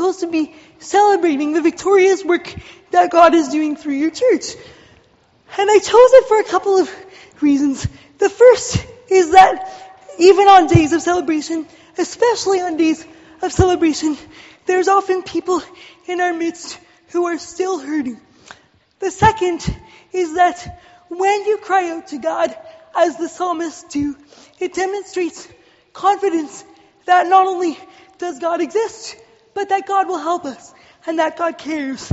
supposed to be celebrating the victorious work that God is doing through your church. And I chose it for a couple of reasons. The first is that even on days of celebration, especially on days of celebration, there's often people in our midst who are still hurting. The second is that when you cry out to God, as the psalmists do, it demonstrates confidence that not only does God exist, but that God will help us and that God cares.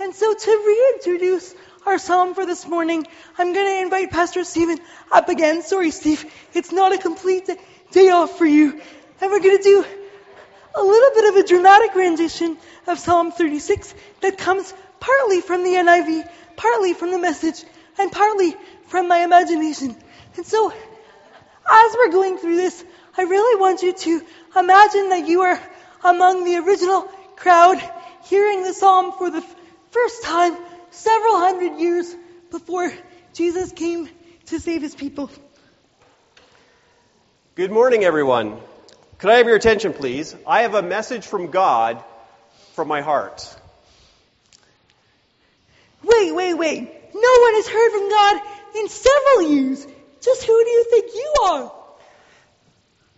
And so to reintroduce our psalm for this morning, I'm going to invite Pastor Stephen up again. Sorry, Steve, it's not a complete day off for you. And we're going to do a little bit of a dramatic rendition of Psalm 36 that comes partly from the NIV, partly from the Message, and partly from my imagination. And so, as we're going through this, I really want you to imagine that you are among the original crowd hearing the psalm for the first time several hundred years before Jesus came to save his people. Good morning, everyone. Could I have your attention, please? I have a message from God from my heart. Wait. No one has heard from God in several years. Just who do you think you are?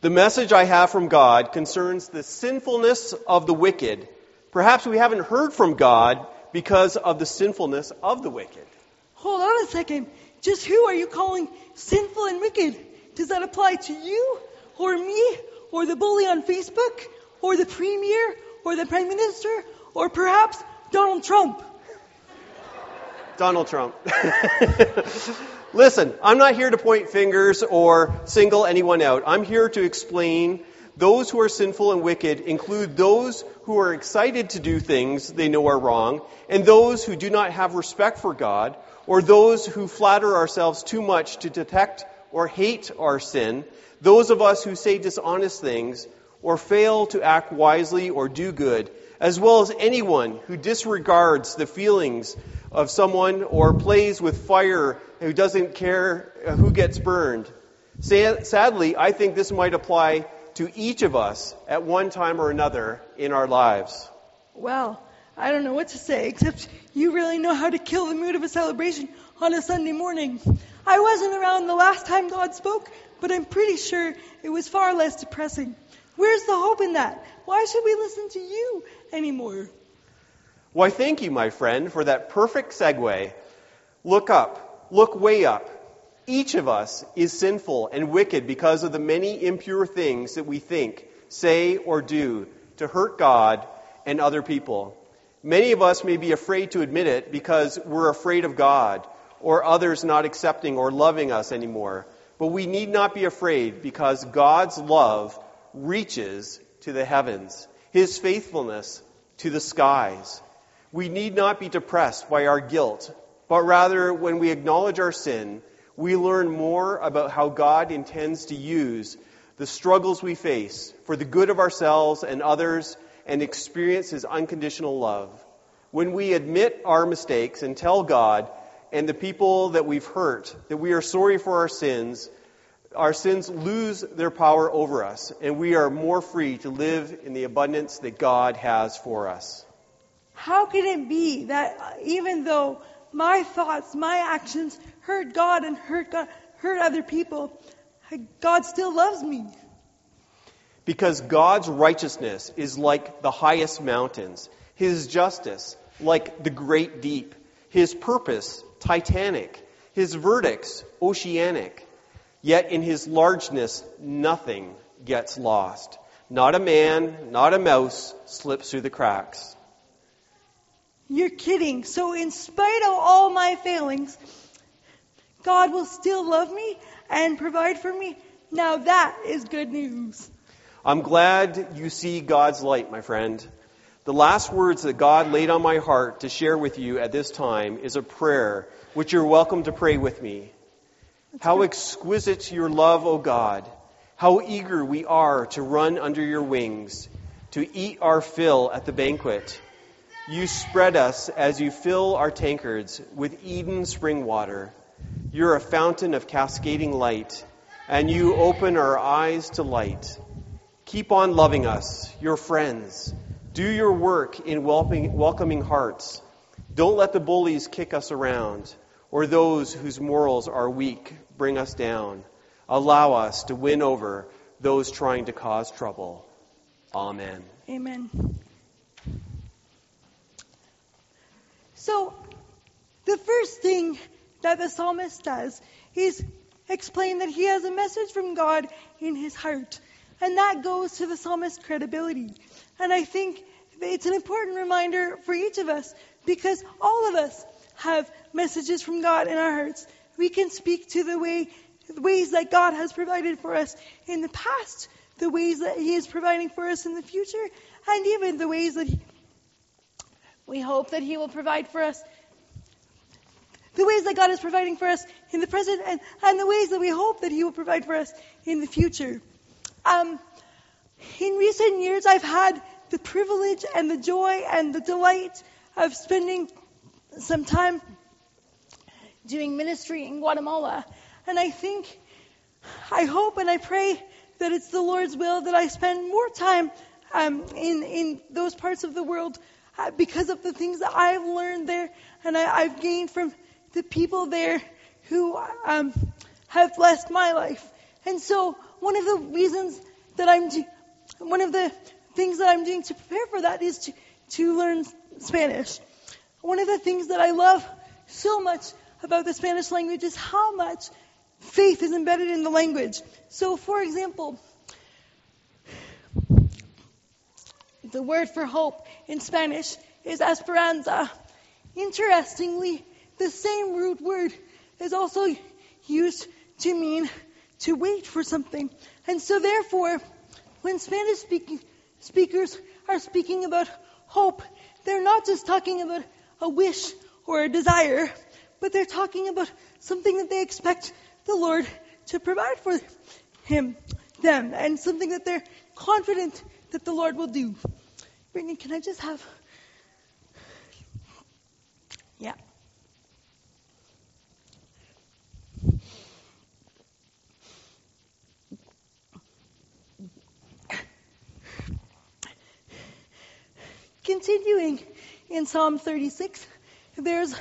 The message I have from God concerns the sinfulness of the wicked. Perhaps we haven't heard from God because of the sinfulness of the wicked. Hold on a second. Just who are you calling sinful and wicked? Does that apply to you or me or the bully on Facebook or the Premier or the Prime Minister or perhaps Donald Trump? Donald Trump. Listen, I'm not here to point fingers or single anyone out. I'm here to explain those who are sinful and wicked include those who are excited to do things they know are wrong, and those who do not have respect for God, or those who flatter ourselves too much to detect or hate our sin, those of us who say dishonest things or fail to act wisely or do good, as well as anyone who disregards the feelings of someone or plays with fire, who doesn't care who gets burned. Sadly, I think this might apply to each of us at one time or another in our lives. Well, I don't know what to say, except you really know how to kill the mood of a celebration on a Sunday morning. I wasn't around the last time God spoke, but I'm pretty sure it was far less depressing. Where's the hope in that? Why should we listen to you anymore? Why, thank you, my friend, for that perfect segue. Look up. Look way up. Each of us is sinful and wicked because of the many impure things that we think, say, or do to hurt God and other people. Many of us may be afraid to admit it because we're afraid of God or others not accepting or loving us anymore. But we need not be afraid because God's love reaches to the heavens, his faithfulness to the skies. We need not be depressed by our guilt, but rather when we acknowledge our sin, we learn more about how God intends to use the struggles we face for the good of ourselves and others and experience his unconditional love. When we admit our mistakes and tell God and the people that we've hurt that we are sorry for our sins lose their power over us, and we are more free to live in the abundance that God has for us. How can it be that even though my thoughts, my actions hurt God and hurt other people, God still loves me? Because God's righteousness is like the highest mountains, his justice like the great deep, his purpose titanic, his verdicts oceanic. Yet in his largeness, nothing gets lost. Not a man, not a mouse slips through the cracks. You're kidding. So in spite of all my failings, God will still love me and provide for me. Now that is good news. I'm glad you see God's light, my friend. The last words that God laid on my heart to share with you at this time is a prayer, which you're welcome to pray with me. How exquisite your love, O God. How eager we are to run under your wings, to eat our fill at the banquet. You spread us as you fill our tankards with Eden spring water. You're a fountain of cascading light, and you open our eyes to light. Keep on loving us, your friends, Do your work in welcoming hearts. Don't let the bullies kick us around, or those whose morals are weak bring us down. Allow us to win over those trying to cause trouble. Amen. Amen. So, the first thing that the psalmist does is explain that he has a message from God in his heart. And that goes to the psalmist's credibility. And I think it's an important reminder for each of us, because all of us have messages from God in our hearts. We can speak to the ways that God has provided for us in the past, the ways that He is providing for us in the future, and even the ways that we hope that He will provide for us, the ways that God is providing for us in the present, and the ways that we hope that He will provide for us in the future. In recent years, I've had the privilege and the joy and the delight of spending some time doing ministry in Guatemala. And I hope and I pray that it's the Lord's will that I spend more time in those parts of the world because of the things that I've learned there and I've gained from the people there who have blessed my life. And so one of the things that I'm doing to prepare for that is to learn Spanish. One of the things that I love so much about the Spanish language is how much faith is embedded in the language. So, for example, the word for hope in Spanish is esperanza. Interestingly, the same root word is also used to mean to wait for something. And so therefore, when Spanish speakers are speaking about hope, they're not just talking about a wish or a desire, but they're talking about something that they expect the Lord to provide for them, and something that they're confident that the Lord will do. Brittany, can I just have... Yeah. Continuing in Psalm 36, there's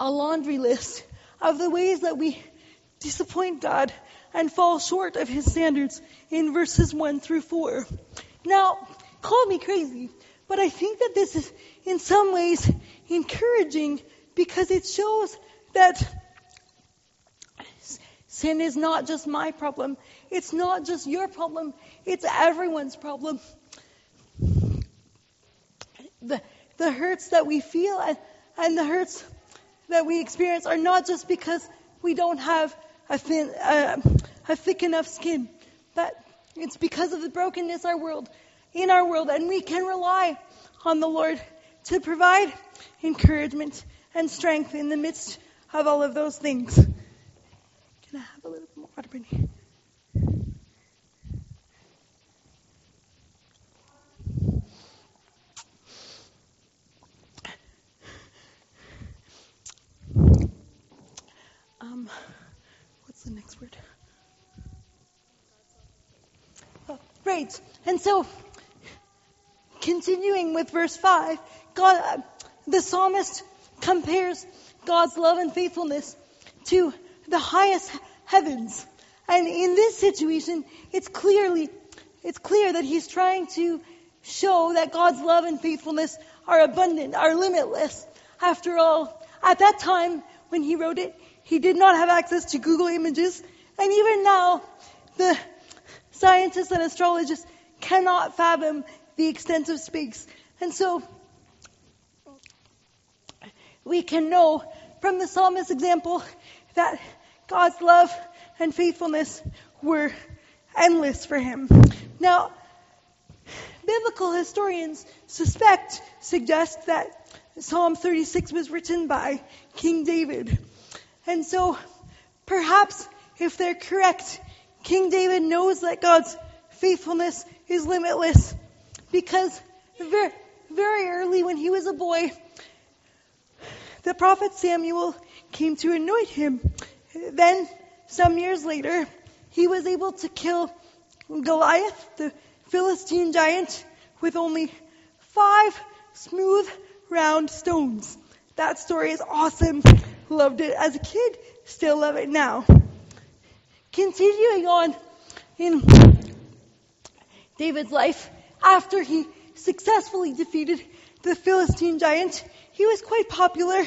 a laundry list of the ways that we disappoint God and fall short of His standards in verses 1 through 4. Now, call me crazy, but I think that this is in some ways encouraging, because it shows that sin is not just my problem. It's not just your problem. It's everyone's problem. The hurts that we feel and the hurts that we experience are not just because we don't have a thick enough skin, but it's because of the brokenness in our world, and we can rely on the Lord to provide encouragement and strength in the midst of all of those things. Can I have a little more water, Brittany? What's the next word? Oh, right. And so, continuing with verse 5, God, the psalmist compares God's love and faithfulness to the highest heavens. And in this situation, it's clear that he's trying to show that God's love and faithfulness are abundant, are limitless. After all, at that time when he wrote it, he did not have access to Google Images. And even now, the scientists and astrologists cannot fathom the extent of space. And so, we can know from the psalmist's example that God's love and faithfulness were endless for him. Now, biblical historians suggest that Psalm 36 was written by King David. And so, perhaps, if they're correct, King David knows that God's faithfulness is limitless, because very early when he was a boy, the prophet Samuel came to anoint him. Then, some years later, he was able to kill Goliath, the Philistine giant, with only 5 smooth, round stones. That story is awesome. Loved it as a kid. Still love it now. Continuing on in David's life, after he successfully defeated the Philistine giant, he was quite popular,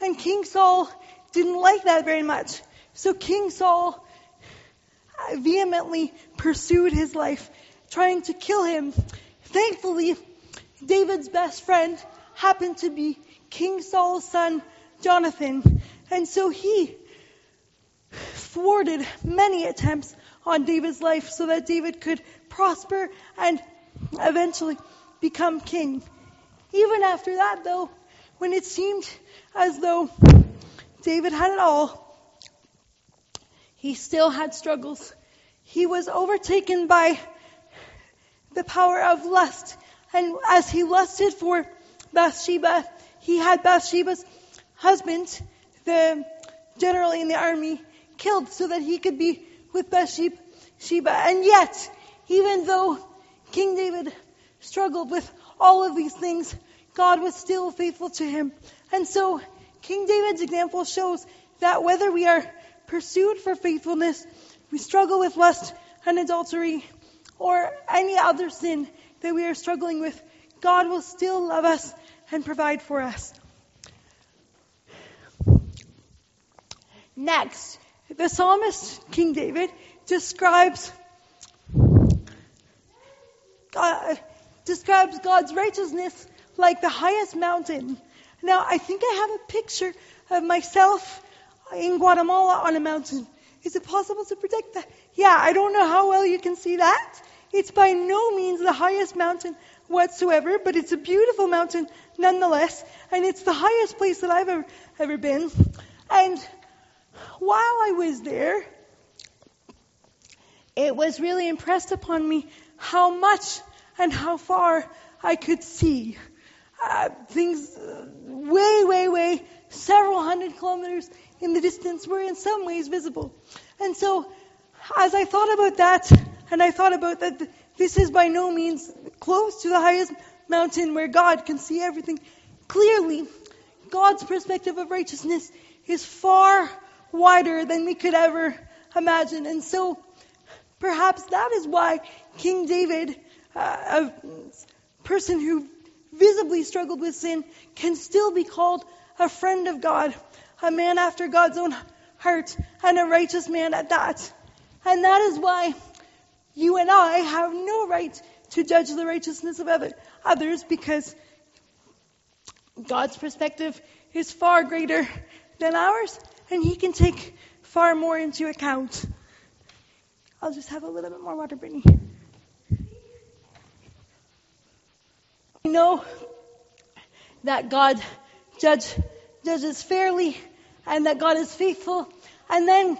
and King Saul didn't like that very much. So King Saul vehemently pursued his life, trying to kill him. Thankfully, David's best friend happened to be King Saul's son, Jonathan. And so he thwarted many attempts on David's life so that David could prosper and eventually become king. Even after that, though, when it seemed as though David had it all, he still had struggles. He was overtaken by the power of lust. And as he lusted for Bathsheba, he had Bathsheba's husband, the general in the army, killed so that he could be with Bathsheba. And yet, even though King David struggled with all of these things, God was still faithful to him. And so, King David's example shows that whether we are pursued for faithfulness, we struggle with lust and adultery, or any other sin that we are struggling with, God will still love us and provide for us. Next, the psalmist, King David, describes God's righteousness like the highest mountain. Now, I think I have a picture of myself in Guatemala on a mountain. Is it possible to project that? Yeah, I don't know how well you can see that. It's by no means the highest mountain whatsoever, but it's a beautiful mountain nonetheless, and it's the highest place that I've ever been. And while I was there, it was really impressed upon me how much and how far I could see. Things way, several hundred kilometers in the distance were in some ways visible. And so, as I thought about that, and I thought about that this is by no means close to the highest mountain where God can see everything clearly, God's perspective of righteousness is far wider than we could ever imagine. And so, perhaps that is why King David, a person who visibly struggled with sin, can still be called a friend of God, a man after God's own heart, and a righteous man at that. And that is why you and I have no right to judge the righteousness of others, because God's perspective is far greater than ours, and He can take far more into account. I'll just have a little bit more water, Brittany. We know that God judges fairly, and that God is faithful. And then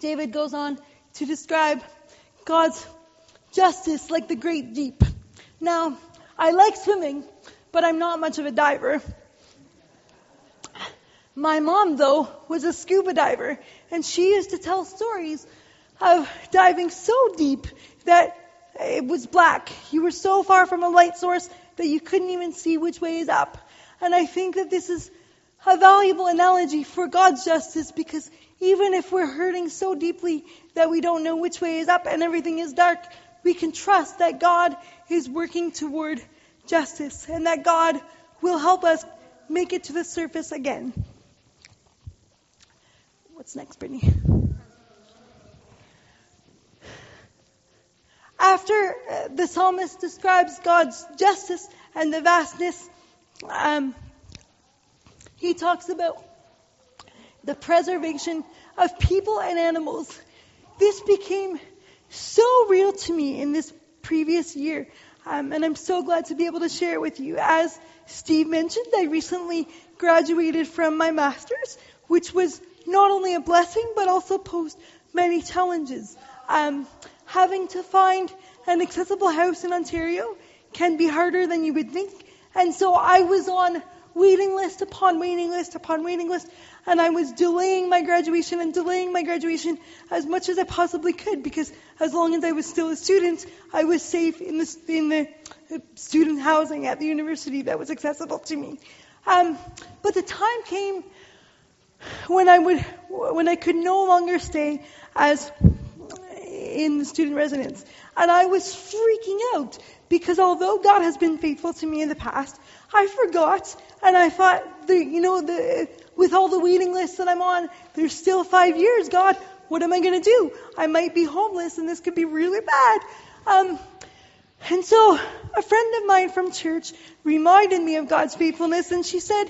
David goes on to describe God's justice like the great deep. Now, I like swimming, but I'm not much of a diver. My mom, though, was a scuba diver, and she used to tell stories of diving so deep that it was black. You were so far from a light source that you couldn't even see which way is up. And I think that this is a valuable analogy for God's justice, because even if we're hurting so deeply that we don't know which way is up and everything is dark, we can trust that God is working toward justice and that God will help us make it to the surface again. What's next, Brittany? After the psalmist describes God's justice and the vastness, he talks about the preservation of people and animals. This became so real to me in this previous year, and I'm so glad to be able to share it with you. As Steve mentioned, I recently graduated from my master's, which was not only a blessing, but also posed many challenges. Having to find an accessible house in Ontario can be harder than you would think. And so I was on waiting list upon waiting list upon waiting list. And I was delaying my graduation and delaying my graduation as much as I possibly could, because as long as I was still a student, I was safe in the student housing at the university that was accessible to me. But the time came when I could no longer stay as in the student residence. And I was freaking out, because although God has been faithful to me in the past, I forgot, and I thought, with all the waiting lists that I'm on, there's still 5 years, God, what am I going to do? I might be homeless, and this could be really bad. And so a friend of mine from church reminded me of God's faithfulness, and she said,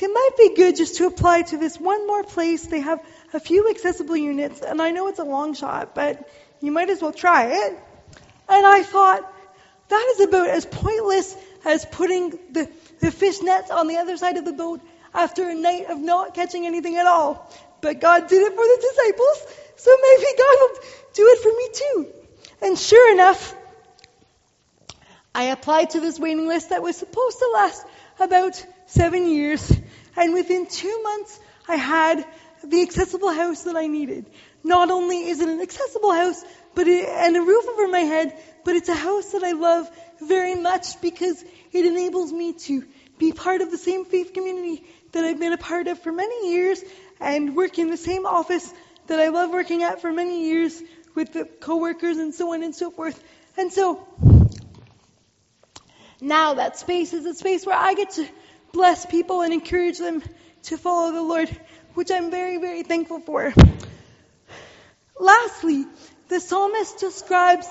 it might be good just to apply to this one more place. They have a few accessible units, and I know it's a long shot, but you might as well try it. And I thought, that is about as pointless as putting the fish nets on the other side of the boat after a night of not catching anything at all. But God did it for the disciples, so maybe God will do it for me too. And sure enough, I applied to this waiting list that was supposed to last about 7 years, and within 2 months, I had the accessible house that I needed. Not only is it an accessible house, and a roof over my head, but it's a house that I love very much, because it enables me to be part of the same faith community that I've been a part of for many years, and work in the same office that I love working at for many years with the coworkers and so on and so forth. And so now that space is a space where I get to bless people and encourage them to follow the Lord, which I'm very, very thankful for. Lastly, the psalmist describes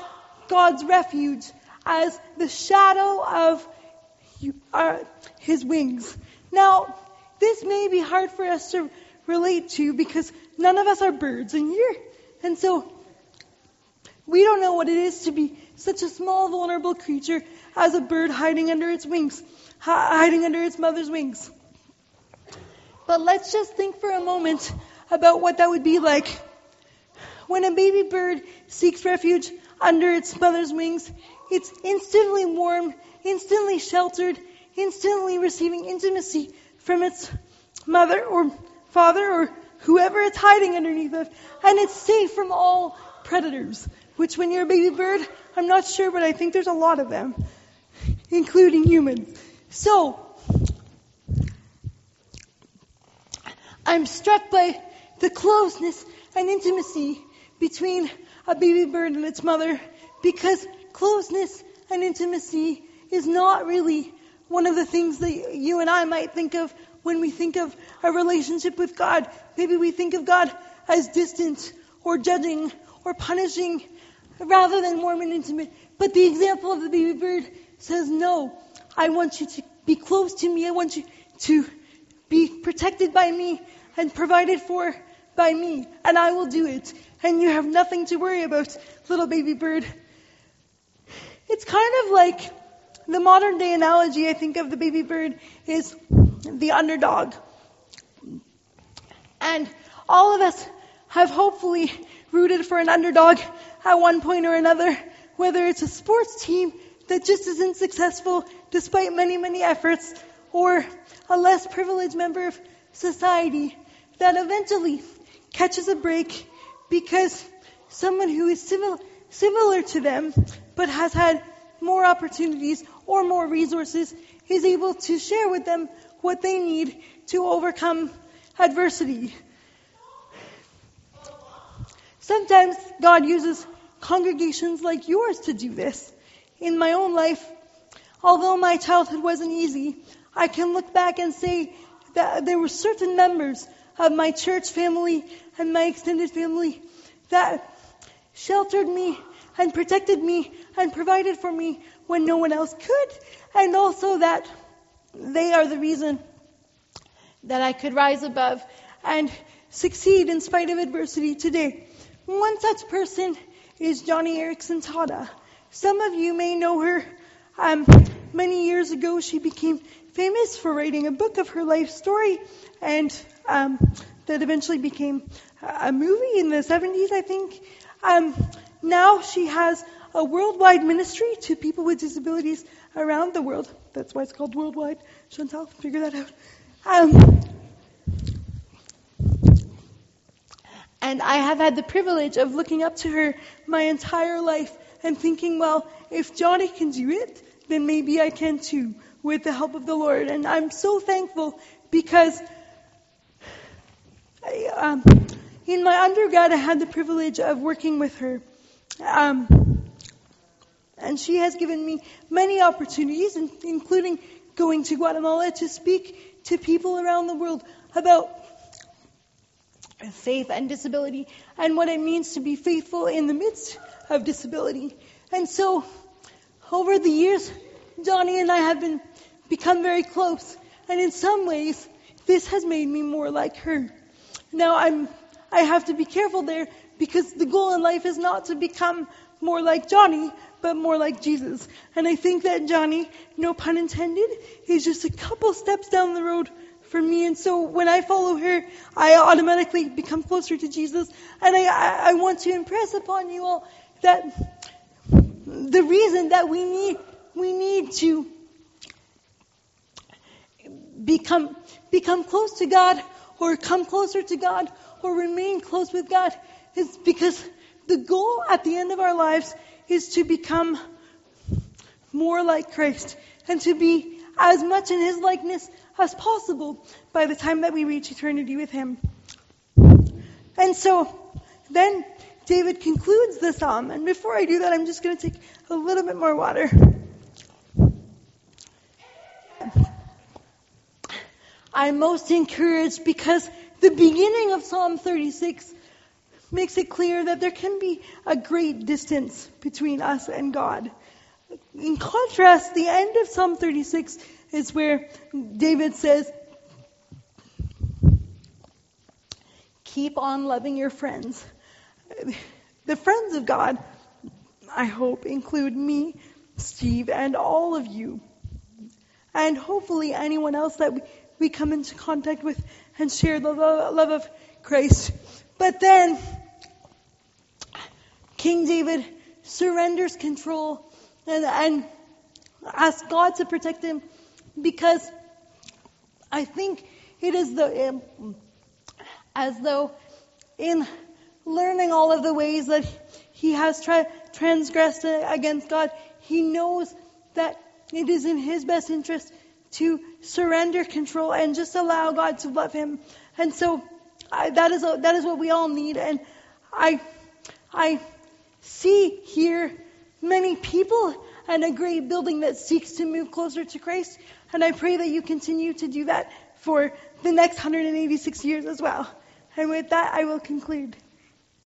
God's refuge as the shadow of his wings. Now, this may be hard for us to relate to, because none of us are birds in here. And so we don't know what it is to be such a small, vulnerable creature as a bird hiding under its wings, hiding under its mother's wings. But let's just think for a moment about what that would be like. When a baby bird seeks refuge under its mother's wings, it's instantly warm, instantly sheltered, instantly receiving intimacy from its mother or father or whoever it's hiding underneath of, and it's safe from all predators, which when you're a baby bird, I'm not sure, but I think there's a lot of them, including humans. So, I'm struck by the closeness and intimacy between a baby bird and its mother, because closeness and intimacy is not really one of the things that you and I might think of when we think of a relationship with God. Maybe we think of God as distant or judging or punishing rather than warm and intimate. But the example of the baby bird says, no, I want you to be close to me. I want you to be protected by me and provided for by me, and I will do it. And you have nothing to worry about, little baby bird. It's kind of like the modern day analogy, I think, of the baby bird is the underdog. And all of us have hopefully rooted for an underdog at one point or another, whether it's a sports team that just isn't successful despite many, many efforts, or a less privileged member of society that eventually catches a break because someone who is similar to them but has had more opportunities or more resources is able to share with them what they need to overcome adversity. Sometimes God uses congregations like yours to do this. In my own life, although my childhood wasn't easy, I can look back and say that there were certain members of my church family and my extended family that sheltered me and protected me and provided for me when no one else could, and also that they are the reason that I could rise above and succeed in spite of adversity today. One such person is Johnny Erickson Tada. Some of you may know her. Many years ago, she became famous for writing a book of her life story, and that eventually became a movie in the 70s, I think. Now she has a worldwide ministry to people with disabilities around the world. That's why it's called worldwide. Chantal, figure that out. And I have had the privilege of looking up to her my entire life and thinking, well, if Johnny can do it, then maybe I can too, with the help of the Lord. And I'm so thankful because in my undergrad, I had the privilege of working with her. And she has given me many opportunities, including going to Guatemala to speak to people around the world about faith and disability and what it means to be faithful in the midst of disability. And so over the years, Johnny and I have become very close. And in some ways, this has made me more like her. Now, I have to be careful there because the goal in life is not to become more like Johnny, but more like Jesus. And I think that Johnny, no pun intended, is just a couple steps down the road for me. And so when I follow her, I automatically become closer to Jesus. And I want to impress upon you all that the reason that we need to become close to God, or come closer to God, or remain close with God, is because the goal at the end of our lives is to become more like Christ and to be as much in His likeness as possible by the time that we reach eternity with Him. And so then David concludes the psalm. And before I do that, I'm just going to take a little bit more water. I'm most encouraged because the beginning of Psalm 36 makes it clear that there can be a great distance between us and God. In contrast, the end of Psalm 36 is where David says, keep on loving your friends. The friends of God, I hope, include me, Steve, and all of you. And hopefully anyone else that we come into contact with and share the love of Christ. But then King David surrenders control and asks God to protect him, because I think it is as though in learning all of the ways that he has transgressed against God, he knows that it is in his best interest to surrender control and just allow God to love him. And so that is what we all need. And I see here many people and a great building that seeks to move closer to Christ. And I pray that you continue to do that for the next 186 years as well. And with that, I will conclude.